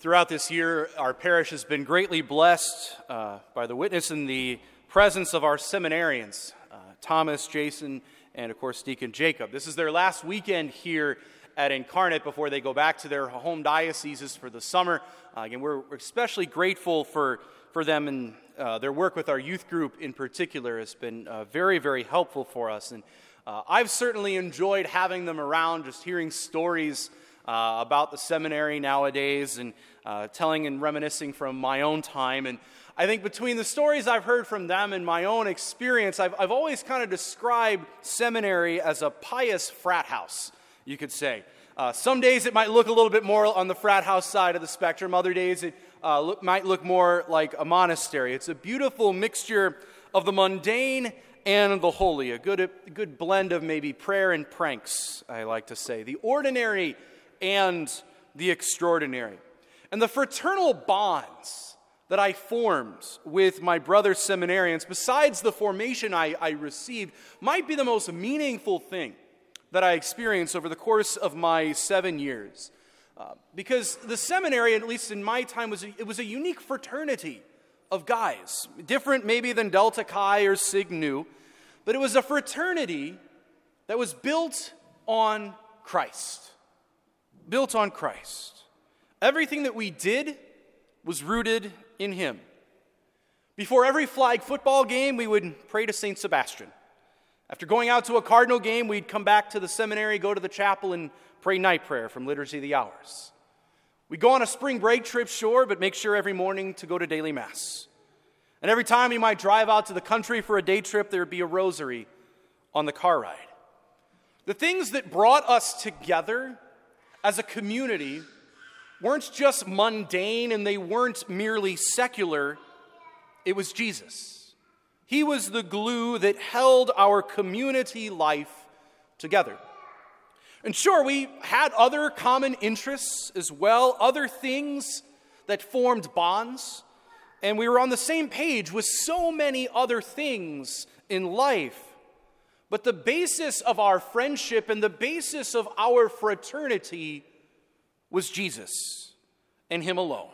Throughout this year, our parish has been greatly blessed by the witness and the presence of our seminarians, Thomas, Jason, and of course Deacon Jacob. This is their last weekend here at Incarnate before they go back to their home dioceses for the summer. Again, we're especially grateful for them, and their work with our youth group in particular has been very, very helpful for us. And I've certainly enjoyed having them around, just hearing stories about the seminary nowadays and telling and reminiscing from my own time. And I think between the stories I've heard from them and my own experience, I've always kind of described seminary as a pious frat house, you could say. Some days it might look a little bit more on the frat house side of the spectrum. Other days it might look more like a monastery. It's a beautiful mixture of the mundane and the holy, a good blend of maybe prayer and pranks, I like to say, the ordinary and the extraordinary. And the fraternal bonds that I formed with my brother seminarians, besides the formation I received, might be the most meaningful thing that I experienced over the course of my 7 years. Because the seminary, at least in my time, was a unique fraternity of guys. Different maybe than Delta Chi or Sig Nu, but it was a fraternity that was built on Christ. Built on Christ. Everything that we did was rooted in Him. Before every flag football game, we would pray to St. Sebastian. After going out to a Cardinal game, we'd come back to the seminary, go to the chapel, and pray night prayer from Liturgy of the Hours. We'd go on a spring break trip, sure, but make sure every morning to go to daily Mass. And every time we might drive out to the country for a day trip, there would be a rosary on the car ride. The things that brought us together as a community weren't just mundane, and they weren't merely secular. It was Jesus. He was the glue that held our community life together. And sure, we had other common interests as well, other things that formed bonds, and we were on the same page with so many other things in life. But the basis of our friendship and the basis of our fraternity was Jesus and Him alone.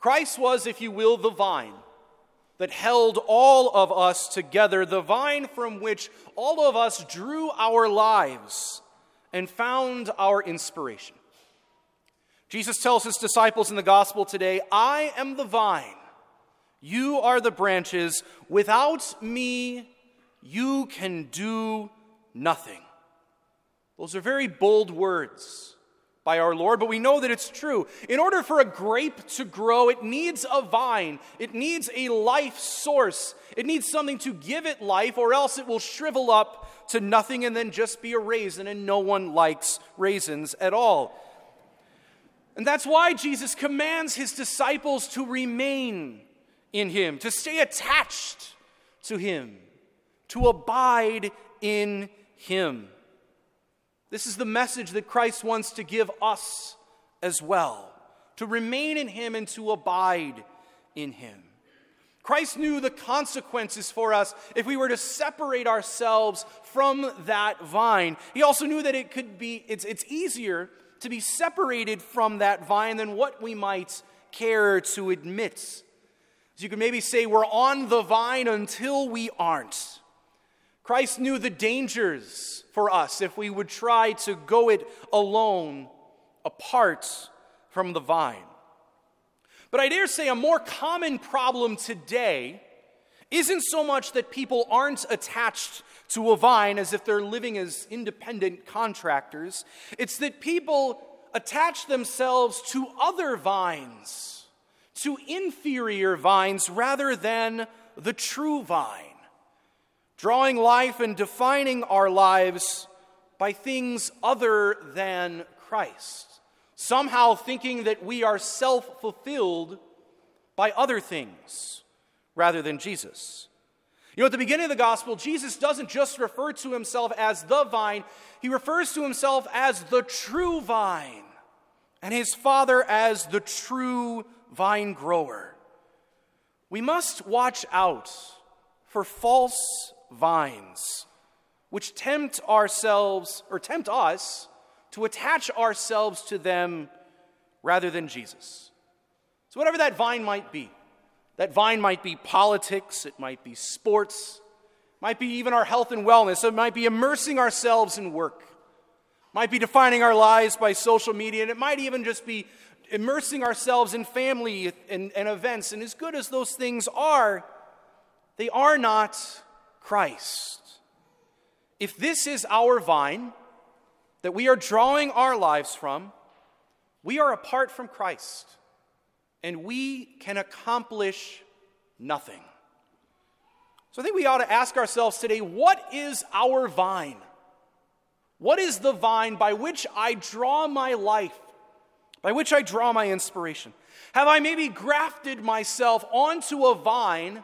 Christ was, if you will, the vine that held all of us together, the vine from which all of us drew our lives and found our inspiration. Jesus tells His disciples in the gospel today, "I am the vine, you are the branches. Without me, you can do nothing." Those are very bold words by our Lord, but we know that it's true. In order for a grape to grow, it needs a vine. It needs a life source. It needs something to give it life, or else it will shrivel up to nothing and then just be a raisin, and no one likes raisins at all. And that's why Jesus commands His disciples to remain in Him, to stay attached to Him, to abide in Him. This is the message that Christ wants to give us as well, to remain in Him and to abide in Him. Christ knew the consequences for us if we were to separate ourselves from that vine. He also knew that it could be it's easier to be separated from that vine than what we might care to admit. So you could maybe say we're on the vine until we aren't. Christ knew the dangers for us if we would try to go it alone, apart from the vine. But I dare say a more common problem today isn't so much that people aren't attached to a vine as if they're living as independent contractors. It's that people attach themselves to other vines, to inferior vines, rather than the true vine. Drawing life and defining our lives by things other than Christ. Somehow thinking that we are self-fulfilled by other things rather than Jesus. You know, at the beginning of the gospel, Jesus doesn't just refer to Himself as the vine. He refers to Himself as the true vine and His Father as the true vine grower. We must watch out for false vines, which tempt us to attach ourselves to them rather than Jesus. So whatever that vine might be politics, it might be sports, it might be even our health and wellness, it might be immersing ourselves in work, it might be defining our lives by social media, and it might even just be immersing ourselves in family and events. And as good as those things are, they are not Christ. If this is our vine that we are drawing our lives from, we are apart from Christ, and we can accomplish nothing. So I think we ought to ask ourselves today, what is our vine? What is the vine by which I draw my life, by which I draw my inspiration? Have I maybe grafted myself onto a vine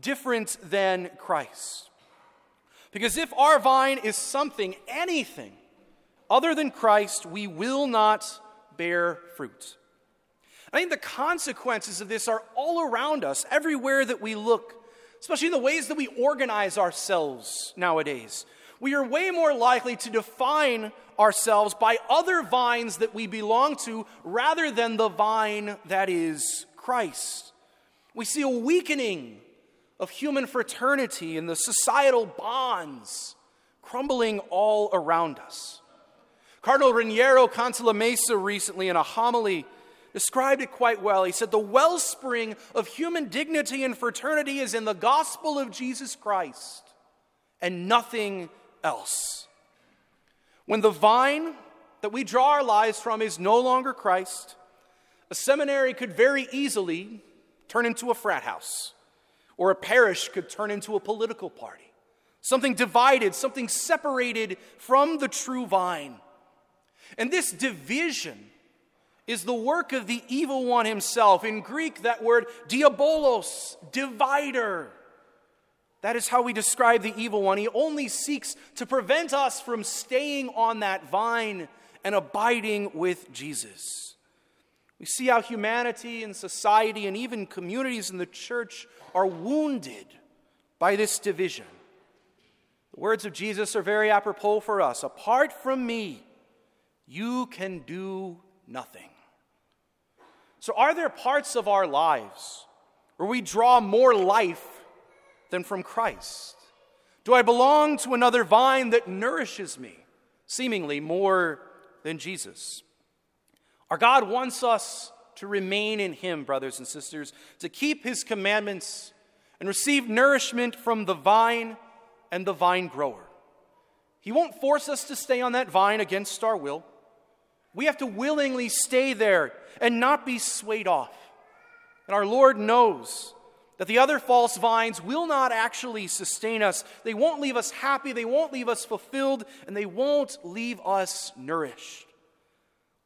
different than Christ? Because if our vine is something, anything, other than Christ, we will not bear fruit. I think the consequences of this are all around us, everywhere that we look, especially in the ways that we organize ourselves nowadays. We are way more likely to define ourselves by other vines that we belong to rather than the vine that is Christ. We see a weakening of human fraternity and the societal bonds crumbling all around us. Cardinal Raniero Cantalamessa recently in a homily described it quite well. He said, "The wellspring of human dignity and fraternity is in the gospel of Jesus Christ and nothing else." When the vine that we draw our lives from is no longer Christ, a seminary could very easily turn into a frat house, or a parish could turn into a political party, something divided, something separated from the true vine. And this division is the work of the evil one himself. In Greek, that word, diabolos, divider. That is how we describe the evil one. He only seeks to prevent us from staying on that vine and abiding with Jesus. We see how humanity and society and even communities in the church are wounded by this division. The words of Jesus are very apropos for us. "Apart from me, you can do nothing." So are there parts of our lives where we draw more life than from Christ? Do I belong to another vine that nourishes me, seemingly more than Jesus? Our God wants us to remain in Him, brothers and sisters, to keep His commandments and receive nourishment from the vine and the vine grower. He won't force us to stay on that vine against our will. We have to willingly stay there and not be swayed off. And our Lord knows that the other false vines will not actually sustain us. They won't leave us happy, they won't leave us fulfilled, and they won't leave us nourished.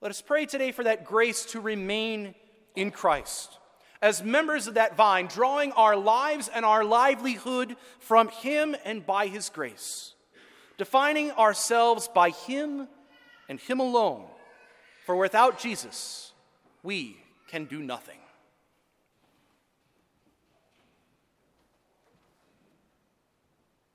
Let us pray today for that grace to remain in Christ, as members of that vine, drawing our lives and our livelihood from Him and by His grace, defining ourselves by Him and Him alone. For without Jesus, we can do nothing.